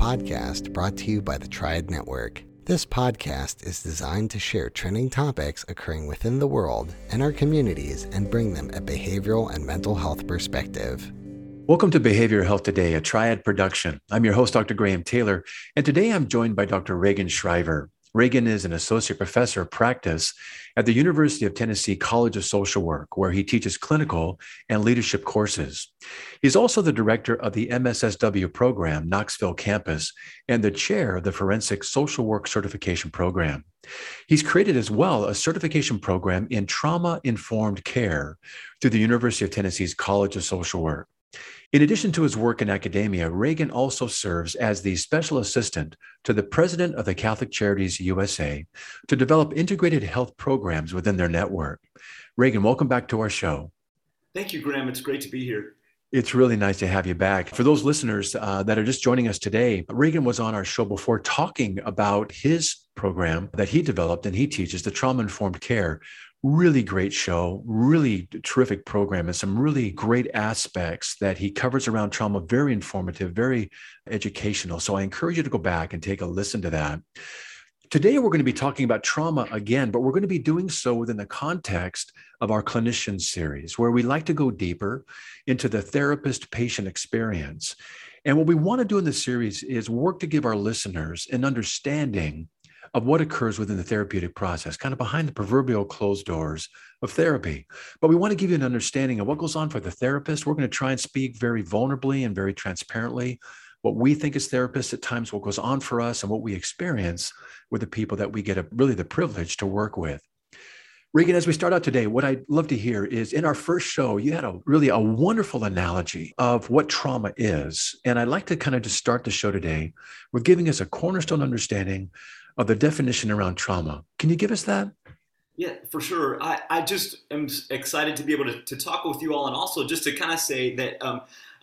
podcast brought to you by the Triad Network. This podcast is designed to share trending topics occurring within the world and our communities and bring them a behavioral and mental health perspective. Welcome to Behavioral Health Today, a Triad production. I'm your host, Dr. Graham Taylor, and today I'm joined by Dr. Regan Schriver. Regan is an associate professor of practice at the University of Tennessee College of Social Work, where he teaches clinical and leadership courses. He's also the director of the MSSW program, Knoxville campus, and the chair of the Forensic Social Work Certification Program. He's created as well a certification program in trauma-informed care through the University of Tennessee's College of Social Work. In addition to his work in academia, Regan also serves as the special assistant to the president of the Catholic Charities USA to develop integrated health programs within their network. Regan, welcome back to our show. Thank you, Graham. It's great to be here. It's really nice to have you back. For those listeners that are just joining us today, Regan was on our show before talking about his program that he developed and he teaches, the trauma-informed care. Really great show, really terrific program, and some really great aspects that he covers around trauma. Very informative, very educational. So I encourage you to go back and take a listen to that. Today, we're going to be talking about trauma again, but we're going to be doing so within the context of our clinician series, where we like to go deeper into the therapist-patient experience. And what we want to do in this series is work to give our listeners an understanding of what occurs within the therapeutic process, kind of behind the proverbial closed doors of therapy. But we want to give you an understanding of what goes on for the therapist. We're going to try and speak very vulnerably and very transparently what we think as therapists at times, what goes on for us, and what we experience with the people that we get really the privilege to work with. Regan, as we start out today, what I'd love to hear is, in our first show, you had a wonderful analogy of what trauma is. And I'd like to kind of just start the show today with giving us a cornerstone understanding of the definition around trauma. Can you give us that? Yeah, for sure. I just am excited to be able to talk with you all, and also just to kind of say that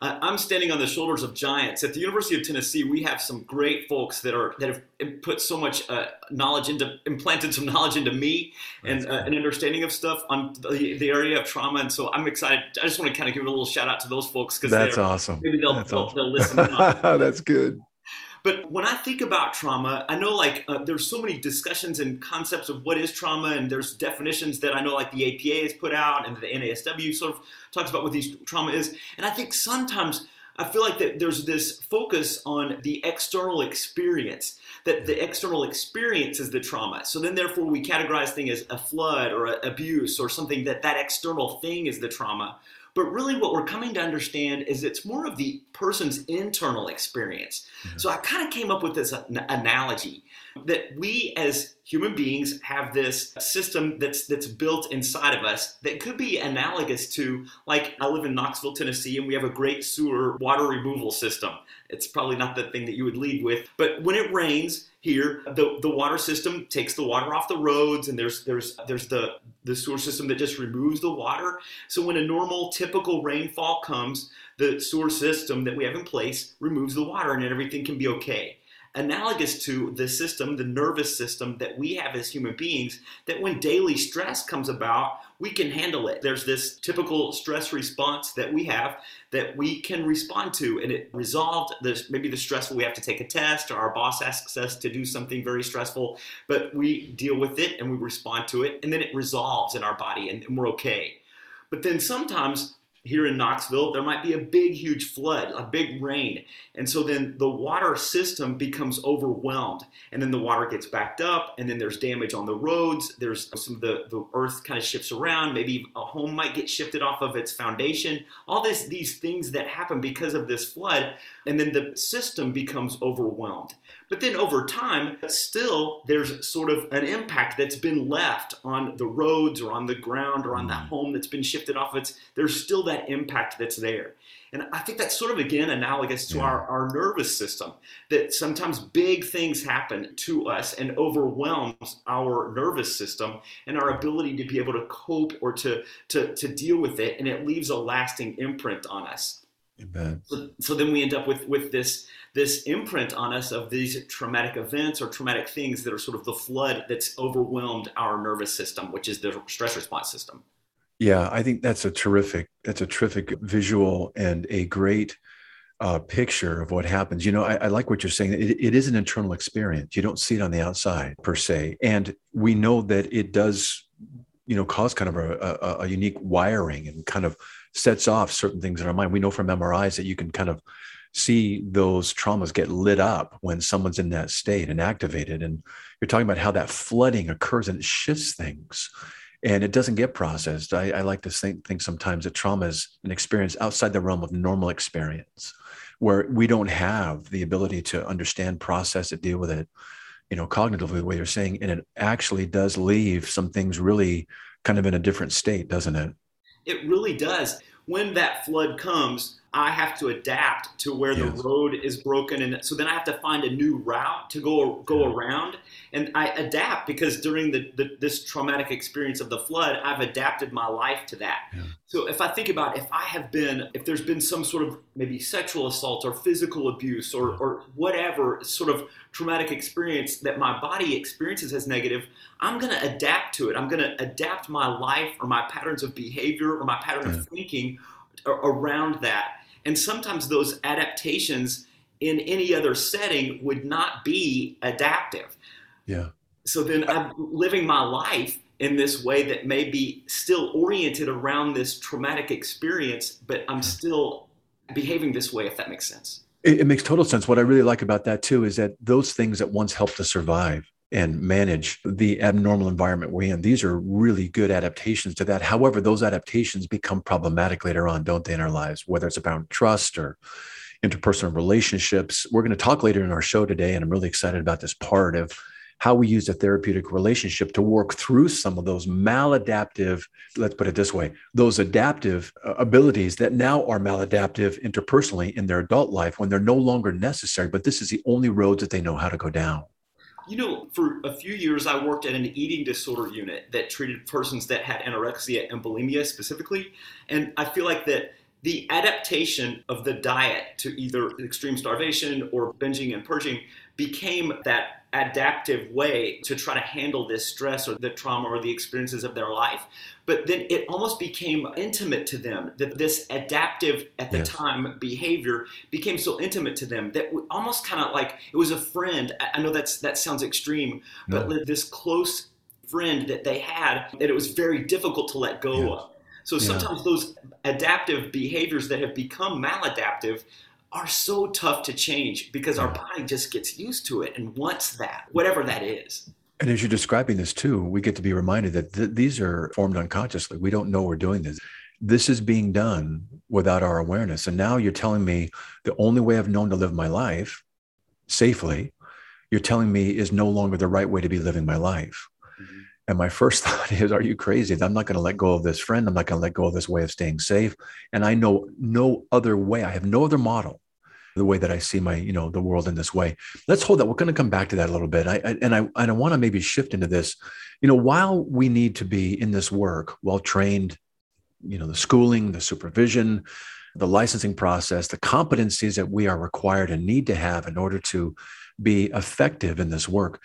I'm standing on the shoulders of giants. At the University of Tennessee, we have some great folks that have put so much knowledge into, implanted some knowledge into me, and an understanding of stuff on the area of trauma. And so I'm excited. I just want to kind of give a little shout out to those folks, because that's awesome. Maybe they'll listen. That's good. But when I think about trauma, I know there's so many discussions and concepts of what is trauma, and there's definitions that I know like the APA has put out, and the NASW sort of talks about what these trauma is. And I think sometimes I feel like that there's this focus on the external experience, that the external experience is the trauma. So then therefore we categorize things as a flood or abuse or something, that external thing is the trauma. But really what we're coming to understand is it's more of the person's internal experience. Mm-hmm. So I kind of came up with this analogy that we as human beings have this system that's built inside of us that could be analogous to, like, I live in Knoxville, Tennessee, and we have a great sewer water removal system. It's probably not the thing that you would lead with, but when it rains here, the water system takes the water off the roads, and there's the sewer system that just removes the water. So when a normal, typical rainfall comes, the sewer system that we have in place removes the water, and everything can be okay. Analogous to the system, the nervous system that we have as human beings, that when daily stress comes about, we can handle it. There's this typical stress response that we have that we can respond to, and it resolved. There's maybe the stressful, we have to take a test, or our boss asks us to do something very stressful, but we deal with it and we respond to it, and then it resolves in our body and we're okay. But then sometimes here in Knoxville, there might be a big, huge flood, a big rain. And so then the water system becomes overwhelmed. And then the water gets backed up, and then there's damage on the roads. There's some of the earth kind of shifts around. Maybe a home might get shifted off of its foundation. All these things that happen because of this flood. And then the system becomes overwhelmed. But then over time, still there's sort of an impact that's been left on the roads or on the ground or on that home that's been shifted off of its, there's still that impact that's there. And I think that's sort of, again, analogous to our nervous system, that sometimes big things happen to us and overwhelms our nervous system and our ability to be able to cope or to deal with it, and it leaves a lasting imprint on us. So then we end up with this imprint on us of these traumatic events or traumatic things that are sort of the flood that's overwhelmed our nervous system, which is the stress response system. Yeah, I think that's a terrific visual and a great picture of what happens. You know, I like what you're saying. It is an internal experience. You don't see it on the outside per se. And we know that it does, you know, cause kind of a unique wiring and kind of sets off certain things in our mind. We know from MRIs that you can kind of see those traumas get lit up when someone's in that state and activated. And you're talking about how that flooding occurs and it shifts things. And it doesn't get processed. I like to think sometimes that trauma is an experience outside the realm of normal experience, where we don't have the ability to understand, process it, deal with it, you know, cognitively, the way you're saying. And it actually does leave some things really kind of in a different state, doesn't it? It really does. When that flood comes, I have to adapt to where the road is broken. And so then I have to find a new route to go around. And I adapt because during this traumatic experience of the flood, I've adapted my life to that. Yeah. So if I think about if there's been some sort of maybe sexual assault or physical abuse or whatever sort of traumatic experience that my body experiences as negative, I'm going to adapt to it. I'm going to adapt my life or my patterns of behavior or my pattern of thinking around that. And sometimes those adaptations in any other setting would not be adaptive. Yeah. So then I'm living my life in this way that may be still oriented around this traumatic experience, but I'm still behaving this way, if that makes sense. It makes total sense. What I really like about that too is that those things that once helped us survive and manage the abnormal environment we're in, these are really good adaptations to that. However, those adaptations become problematic later on, don't they, in our lives, whether it's about trust or interpersonal relationships. We're going to talk later in our show today, and I'm really excited about this part of how we use a therapeutic relationship to work through some of those maladaptive, let's put it this way, those adaptive abilities that now are maladaptive interpersonally in their adult life when they're no longer necessary, but this is the only road that they know how to go down. You know, for a few years, I worked at an eating disorder unit that treated persons that had anorexia and bulimia specifically. And I feel like that the adaptation of the diet to either extreme starvation or binging and purging became that adaptive way to try to handle this stress or the trauma or the experiences of their life. But then it almost became intimate to them, that this adaptive at the time behavior became so intimate to them that almost kind of like it was a friend. I know that sounds extreme, but this close friend that they had that it was very difficult to let go of. So sometimes those adaptive behaviors that have become maladaptive are so tough to change because our body just gets used to it and wants that, whatever that is. And as you're describing this too, we get to be reminded that these are formed unconsciously. We don't know we're doing this. This is being done without our awareness. And now you're telling me the only way I've known to live my life safely, you're telling me is no longer the right way to be living my life. Mm-hmm. And my first thought is, are you crazy? I'm not going to let go of this friend. I'm not going to let go of this way of staying safe. And I know no other way. I have no other model, the way that I see the world in this way. Let's hold that. We're going to come back to that a little bit. I want to maybe shift into this, you know, while we need to be in this work, well trained, you know, the schooling, the supervision, the licensing process, the competencies that we are required and need to have in order to be effective in this work.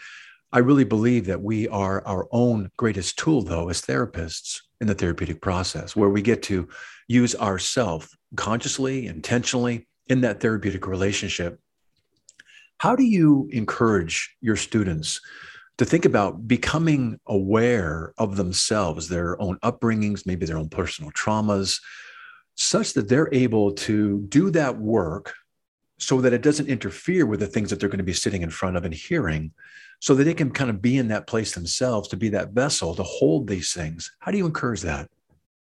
I really believe that we are our own greatest tool, though, as therapists in the therapeutic process, where we get to use ourselves consciously, intentionally in that therapeutic relationship. How do you encourage your students to think about becoming aware of themselves, their own upbringings, maybe their own personal traumas, such that they're able to do that work so that it doesn't interfere with the things that they're going to be sitting in front of and hearing, so that they can kind of be in that place themselves, to be that vessel, to hold these things? How do you encourage that?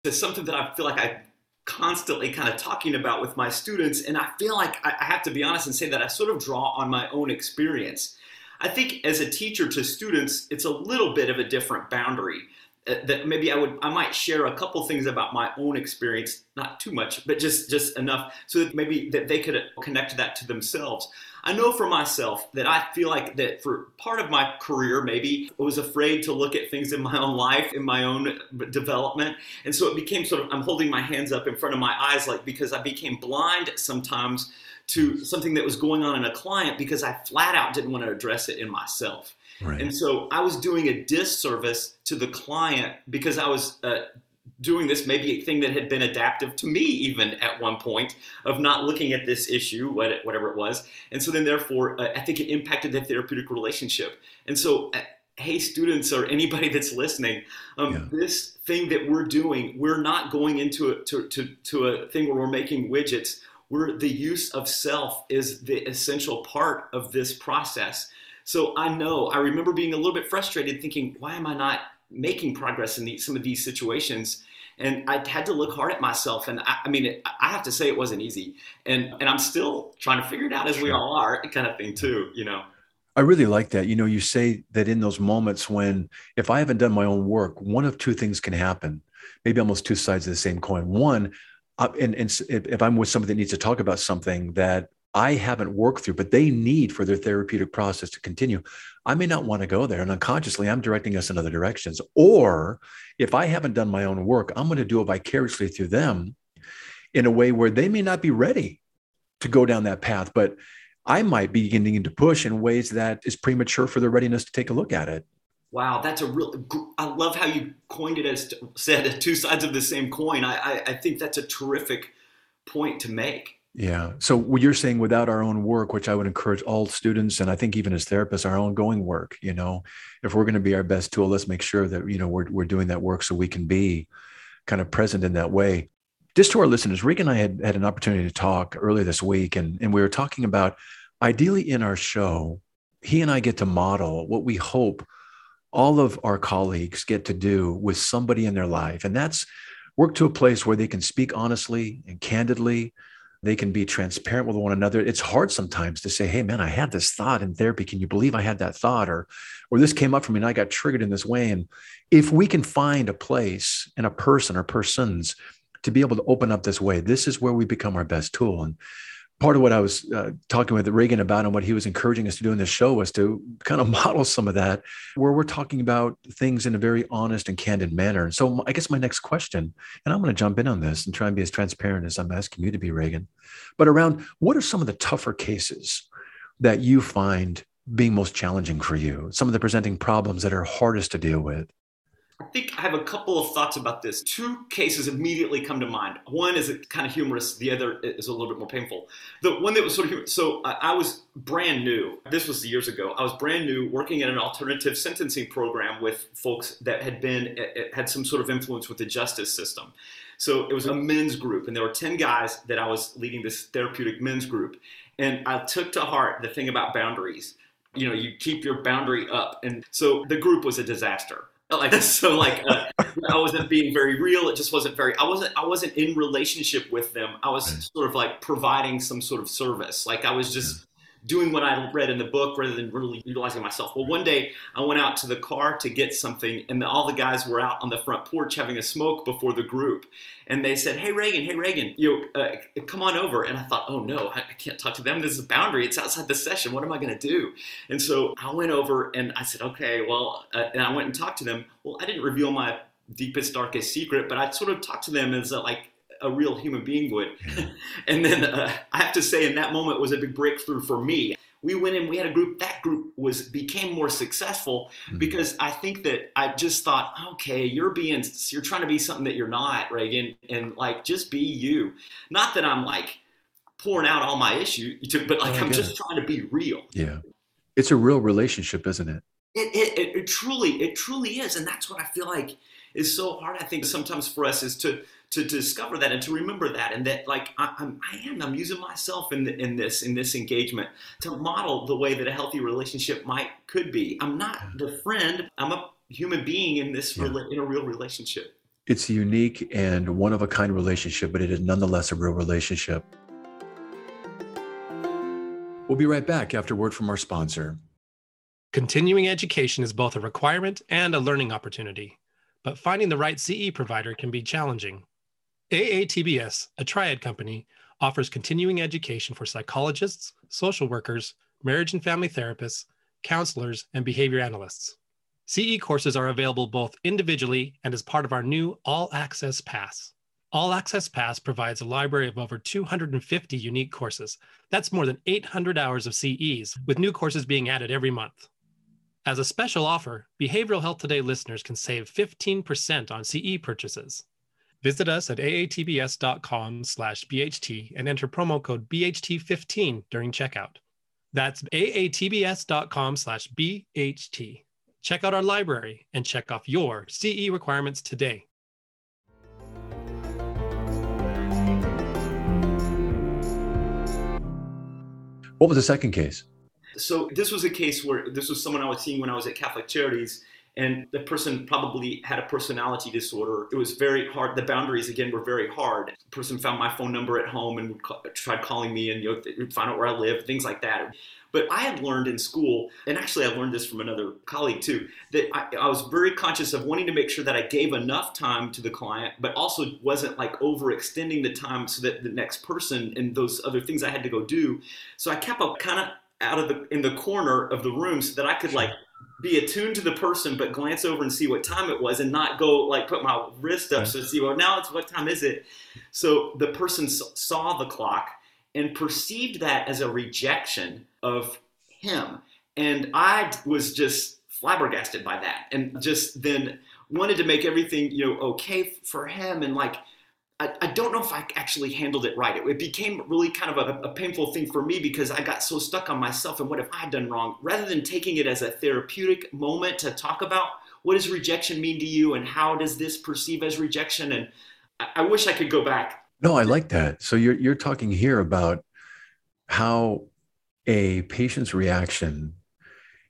It's something that I feel like I'm constantly kind of talking about with my students. And I feel like I have to be honest and say that I sort of draw on my own experience. I think as a teacher to students, it's a little bit of a different boundary that maybe I might share a couple things about my own experience, not too much, but just enough so that maybe that they could connect that to themselves. I know for myself that I feel like that for part of my career, maybe I was afraid to look at things in my own life, in my own development. And so it became sort of, I'm holding my hands up in front of my eyes, like, because I became blind sometimes to something that was going on in a client because I flat out didn't want to address it in myself. Right. And so I was doing a disservice to the client because I was doing this, maybe a thing that had been adaptive to me even at one point, of not looking at this issue, whatever it was. And so then therefore, I think it impacted the therapeutic relationship. And so, hey, students or anybody that's listening, this thing that we're doing, we're not going into a thing where we're making widgets. We're, the use of self is the essential part of this process. So I know, I remember being a little bit frustrated thinking, why am I not making progress in some of these situations? And I had to look hard at myself. And I have to say it wasn't easy. And I'm still trying to figure it out, as we all are, kind of thing too, you know. I really like that. You know, you say that in those moments when, if I haven't done my own work, one of two things can happen, maybe almost two sides of the same coin. One, and if I'm with somebody that needs to talk about something that I haven't worked through, but they need for their therapeutic process to continue, I may not want to go there. And unconsciously, I'm directing us in other directions. Or if I haven't done my own work, I'm going to do it vicariously through them in a way where they may not be ready to go down that path, but I might be beginning to push in ways that is premature for their readiness to take a look at it. Wow, that's I love how you coined it, as said, two sides of the same coin. I think that's a terrific point to make. Yeah. So what you're saying, without our own work, which I would encourage all students, and I think even as therapists, our ongoing work, you know, if we're going to be our best tool, let's make sure that, you know, we're doing that work so we can be kind of present in that way. Just to our listeners, Regan and I had an opportunity to talk earlier this week, and we were talking about, ideally in our show, he and I get to model what we hope all of our colleagues get to do with somebody in their life. And that's work to a place where they can speak honestly and candidly. They can be transparent with one another. It's hard sometimes to say, hey, man, I had this thought in therapy. Can you believe I had that thought? Or this came up for me and I got triggered in this way. And if we can find a place and a person or persons to be able to open up this way, this is where we become our best tool. And part of what I was talking with Regan about, and what he was encouraging us to do in this show, was to kind of model some of that, where we're talking about things in a very honest and candid manner. And so I guess my next question, and I'm going to jump in on this and try and be as transparent as I'm asking you to be, Regan, but around, what are some of the tougher cases that you find being most challenging for you? Some of the presenting problems that are hardest to deal with? I think I have a couple of thoughts about this. Two cases immediately come to mind. One is kind of humorous. The other is a little bit more painful. The one that was sort of humorous. So I was brand new. This was years ago. I was brand new working in an alternative sentencing program with folks that had some sort of influence with the justice system. So it was a men's group, and there were 10 guys that I was leading this therapeutic men's group. And I took to heart the thing about boundaries. You know, you keep your boundary up. And so the group was a disaster. I wasn't being very real. It just wasn't very. I wasn't in relationship with them. I was sort of like providing some sort of service. Like I was just doing what I read in the book rather than really utilizing myself. Well, one day I went out to the car to get something, and all the guys were out on the front porch having a smoke before the group, and they said, "Hey Regan, you come on over." And I thought, "Oh no, I can't talk to them. This is a boundary. It's outside the session. What am I going to do?" And so I went over and I said, "Okay, well," and I went and talked to them. Well, I didn't reveal my deepest, darkest secret, but I sort of talked to them as a real human being would. And then I have to say, in that moment was a big breakthrough for me. We went in, we had a group, that group became more successful because I think that I just thought, okay, you're trying to be something that you're not, Regan, and just be you. Not that I'm pouring out all my issues, but I'm just trying to be real. Yeah. It's a real relationship, isn't it? It truly is. And that's what I feel like is so hard, I think, sometimes for us, is to discover that and to remember that, and that I'm using myself in this engagement to model the way that a healthy relationship could be. I'm not the friend. I'm a human being in this in a real relationship. It's a unique and one of a kind relationship, but it is nonetheless a real relationship. We'll be right back after word from our sponsor. Continuing education is both a requirement and a learning opportunity, but finding the right CE provider can be challenging. AATBS, a triad company, offers continuing education for psychologists, social workers, marriage and family therapists, counselors, and behavior analysts. CE courses are available both individually and as part of our new All Access Pass. All Access Pass provides a library of over 250 unique courses. That's more than 800 hours of CEs, with new courses being added every month. As a special offer, Behavioral Health Today listeners can save 15% on CE purchases. Visit us at aatbs.com/BHT and enter promo code BHT15 during checkout. That's aatbs.com/BHT. Check out our library and check off your CE requirements today. What was the second case? So this was a case where this was someone I was seeing when I was at Catholic Charities, and the person probably had a personality disorder. It was very hard. The boundaries, again, were very hard. The person found my phone number at home and tried calling me and would find out where I live, things like that. But I had learned in school, and actually I learned this from another colleague too, that I was very conscious of wanting to make sure that I gave enough time to the client, but also wasn't like overextending the time so that the next person and those other things I had to go do. So I kept up kind of in the corner of the room so that I could like be attuned to the person, but glance over and see what time it was and not go like put my wrist up so see, well, now it's what time is it? So the person saw the clock and perceived that as a rejection of him. And I was just flabbergasted by that and just then wanted to make everything, okay for him. And like, I don't know if I actually handled it right. It became really kind of a painful thing for me because I got so stuck on myself and what have I done wrong? Rather than taking it as a therapeutic moment to talk about what does rejection mean to you and how does this perceive as rejection? And I wish I could go back. No, I like that. So you're talking here about how a patient's reaction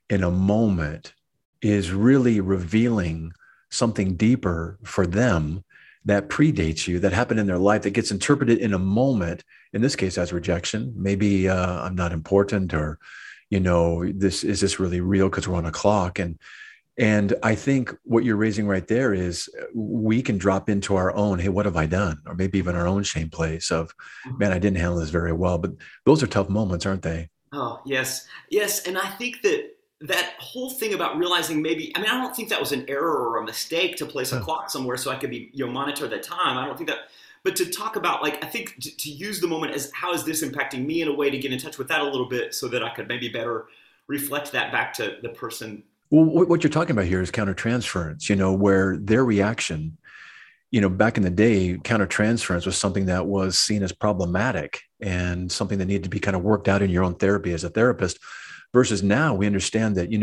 in a moment is really revealing something deeper for them that predates you, that happened in their life, that gets interpreted in a moment, in this case as rejection. Maybe I'm not important, or, this really real because we're on a clock. And I think what you're raising right there is we can drop into our own, hey, what have I done? Or maybe even our own shame place of, man, I didn't handle this very well. But those are tough moments, aren't they? Oh, yes. Yes. And I think that whole thing about realizing I don't think that was an error or a mistake to place a clock somewhere so I could be, monitor the time. I don't think that, but to talk about like, I think to use the moment as how is this impacting me in a way to get in touch with that a little bit so that I could maybe better reflect that back to the person. Well, what you're talking about here is countertransference, where their reaction, back in the day, countertransference was something that was seen as problematic and something that needed to be kind of worked out in your own therapy as a therapist, versus now we understand that, in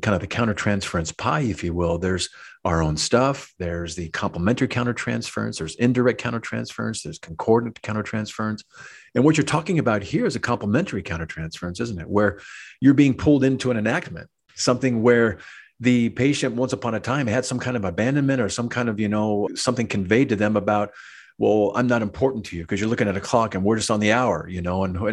kind of the countertransference pie, if you will, there's our own stuff, there's the complementary countertransference, there's indirect countertransference, there's concordant countertransference. And what you're talking about here is a complementary countertransference, isn't it? Where you're being pulled into an enactment. Something where the patient once upon a time had some kind of abandonment or some kind of, something conveyed to them about, well, I'm not important to you because you're looking at a clock and we're just on the hour, and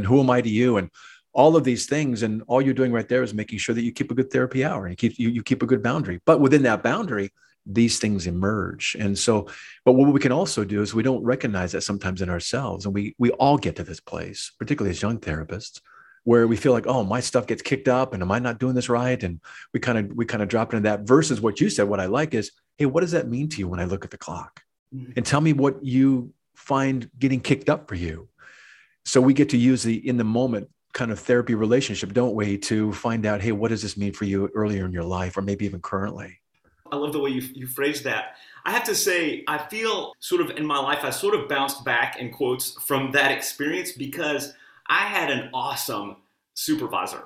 who am I to you? And all of these things. And all you're doing right there is making sure that you keep a good therapy hour and you keep a good boundary. But within that boundary, these things emerge. And so, but what we can also do is we don't recognize that sometimes in ourselves. And we all get to this place, particularly as young therapists, where we feel like, oh, my stuff gets kicked up and am I not doing this right? And we kind of drop into that versus what you said. What I like is, hey, what does that mean to you when I look at the clock? Mm-hmm. And tell me what you find getting kicked up for you. So we get to use the in the moment kind of therapy relationship, don't we, to find out, hey, what does this mean for you earlier in your life or maybe even currently? I love the way you phrased that. I have to say, I feel sort of in my life, I sort of bounced back in quotes from that experience because I had an awesome supervisor.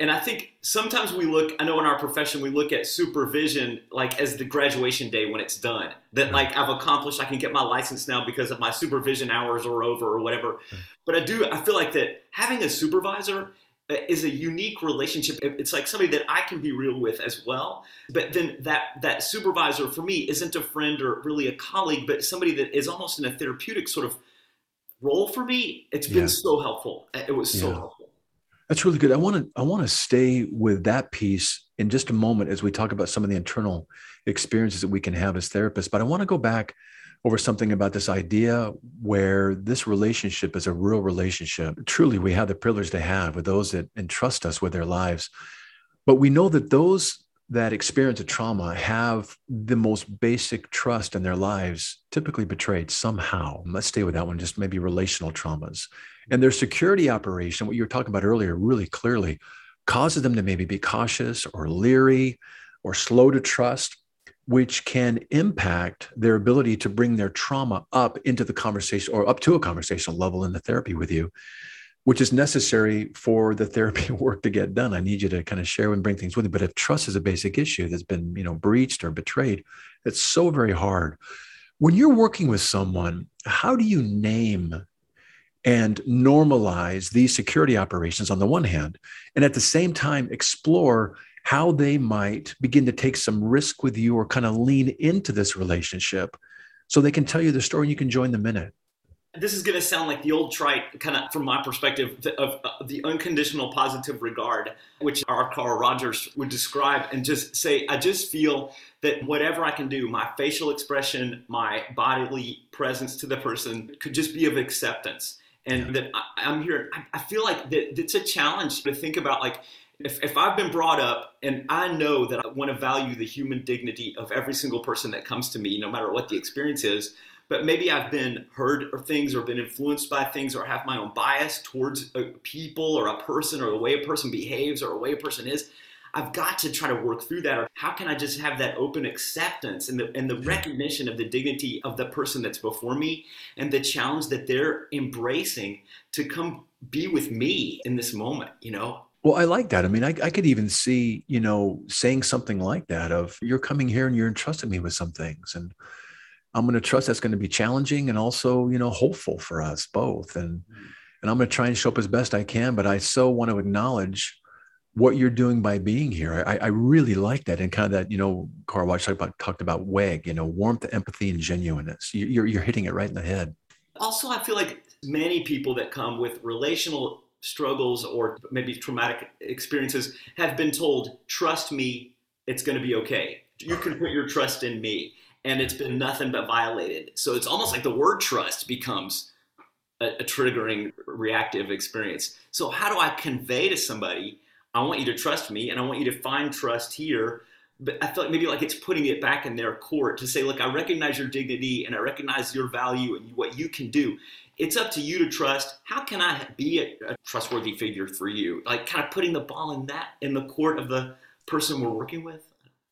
And I think sometimes I know in our profession, we look at supervision like as the graduation day when it's done, that I've accomplished, I can get my license now because of my supervision hours are over or whatever. Mm. But I feel like that having a supervisor is a unique relationship. It's like somebody that I can be real with as well. But then that supervisor for me isn't a friend or really a colleague, but somebody that is almost in a therapeutic sort of role for me. It's been so helpful. It was so helpful. That's really good. I want to stay with that piece in just a moment as we talk about some of the internal experiences that we can have as therapists. But I want to go back over something about this idea where this relationship is a real relationship. Truly, we have the privilege to have with those that entrust us with their lives. But we know that those that experience a trauma have the most basic trust in their lives typically betrayed somehow. Let's stay with that one, just maybe relational traumas. And their security operation, what you were talking about earlier, really clearly causes them to maybe be cautious or leery or slow to trust. which can impact their ability to bring their trauma up into the conversation or up to a conversational level in the therapy with you, which is necessary for the therapy work to get done. I need you to kind of share and bring things with you. But if trust is a basic issue that's been, breached or betrayed, it's so very hard. When you're working with someone, how do you name and normalize these security operations on the one hand, and at the same time explore how they might begin to take some risk with you or kind of lean into this relationship so they can tell you the story and you can join them in it? This is going to sound like the old trite, kind of from my perspective, of the unconditional positive regard, which our Carl Rogers would describe and just say, I just feel that whatever I can do, my facial expression, my bodily presence to the person could just be of acceptance. And that I'm here, I feel like that it's a challenge to think about, like, if I've been brought up and I know that I want to value the human dignity of every single person that comes to me, no matter what the experience is, but maybe I've been heard or things or been influenced by things or have my own bias towards a people or a person or the way a person behaves or the way a person is. I've got to try to work through that. Or how can I just have that open acceptance and the recognition of the dignity of the person that's before me and the challenge that they're embracing to come be with me in this moment, Well, I like that. I mean, I could even see, saying something like that of, you're coming here and you're entrusting me with some things. And I'm going to trust that's going to be challenging and also, hopeful for us both. And I'm going to try and show up as best I can, but I so want to acknowledge what you're doing by being here. I really like that. And kind of that, Carl Rogers talked about WEG, warmth, empathy, and genuineness. You're hitting it right in the head. Also, I feel like many people that come with relational struggles or maybe traumatic experiences have been told, trust me, it's going to be okay. You can put your trust in me. And it's been nothing but violated. So it's almost like the word trust becomes a triggering reactive experience. So how do I convey to somebody, I want you to trust me and I want you to find trust here? But I feel like maybe like it's putting it back in their court to say, look, I recognize your dignity and I recognize your value and what you can do. It's up to you to trust. How can I be a trustworthy figure for you? Like kind of putting the ball in the court of the person we're working with.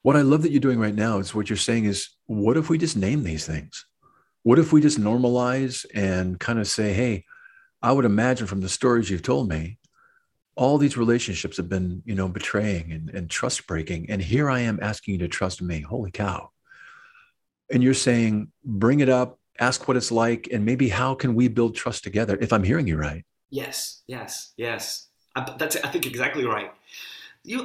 What I love that you're doing right now is what you're saying is, what if we just name these things? What if we just normalize and kind of say, hey, I would imagine from the stories you've told me, all these relationships have been, betraying and trust breaking. And here I am asking you to trust me. Holy cow. And you're saying, bring it up, ask what it's like, and maybe how can we build trust together, if I'm hearing you right? Yes. I think exactly right.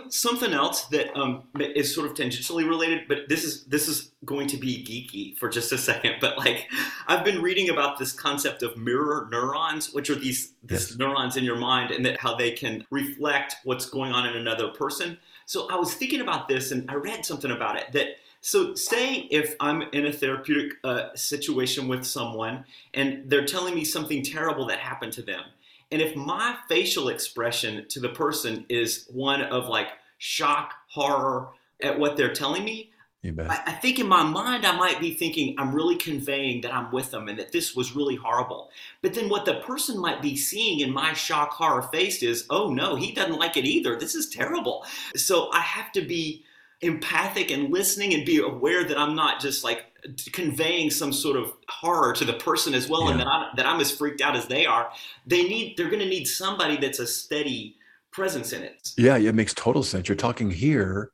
Something else that is sort of tangentially related, but this is going to be geeky for just a second. But like, I've been reading about this concept of mirror neurons, which are these neurons in your mind, and that how they can reflect what's going on in another person. So I was thinking about this, and I read something about it. That so say if I'm in a therapeutic situation with someone, and they're telling me something terrible that happened to them. And if my facial expression to the person is one of like shock, horror at what they're telling me, I think in my mind, I might be thinking I'm really conveying that I'm with them and that this was really horrible. But then what the person might be seeing in my shock, horror face is, oh no, he doesn't like it either. This is terrible. So I have to be empathic and listening and be aware that I'm not just like conveying some sort of horror to the person as well. Yeah. And that I'm as freaked out as they are. They're going to need somebody that's a steady presence in it. Yeah. It makes total sense. You're talking here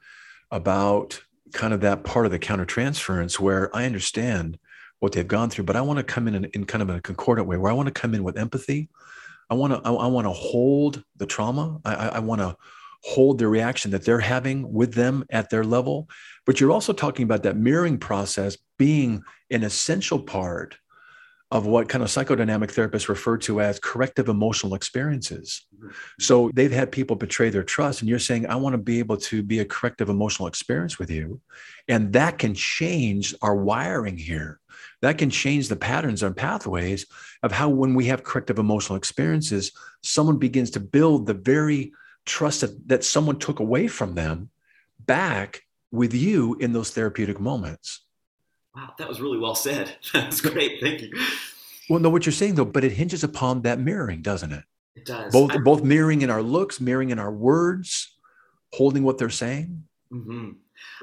about kind of that part of the countertransference where I understand what they've gone through, but I want to come in kind of a concordant way where I want to come in with empathy. I want to hold the trauma. I want to hold the reaction that they're having with them at their level. But you're also talking about that mirroring process being an essential part of what kind of psychodynamic therapists refer to as corrective emotional experiences. So they've had people betray their trust, and you're saying, I want to be able to be a corrective emotional experience with you. And that can change our wiring here. That can change the patterns and pathways of how when we have corrective emotional experiences, someone begins to build the very trust that someone took away from them back with you in those therapeutic moments. Wow, that was really well said. That's great. Thank you. Well, no, what you're saying though, but it hinges upon that mirroring, doesn't it? It does. Both mirroring in our looks, mirroring in our words, holding what they're saying. Mm-hmm.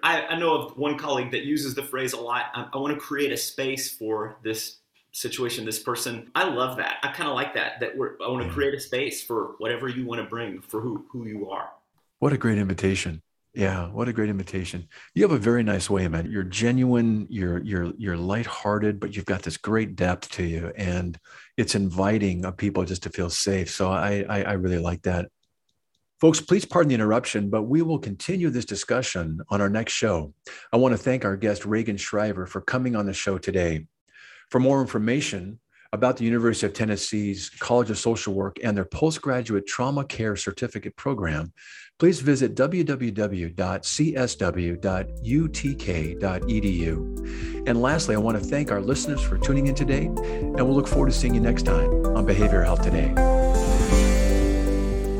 I know of one colleague that uses the phrase a lot. I want to create a space for this situation, this person. I love that. I kind of like that I want to create a space for whatever you want to bring, for who you are. What a great invitation. Yeah, what a great invitation. You have a very nice way, man. You're genuine, you're lighthearted, but you've got this great depth to you, and it's inviting of people just to feel safe. So I really like that. Folks, please pardon the interruption, but we will continue this discussion on our next show. I want to thank our guest, Regan Schriver, for coming on the show today. For more information about the University of Tennessee's College of Social Work and their Postgraduate Trauma Care Certificate Program, please visit www.csw.utk.edu. And lastly, I want to thank our listeners for tuning in today, and we'll look forward to seeing you next time on Behavioral Health Today.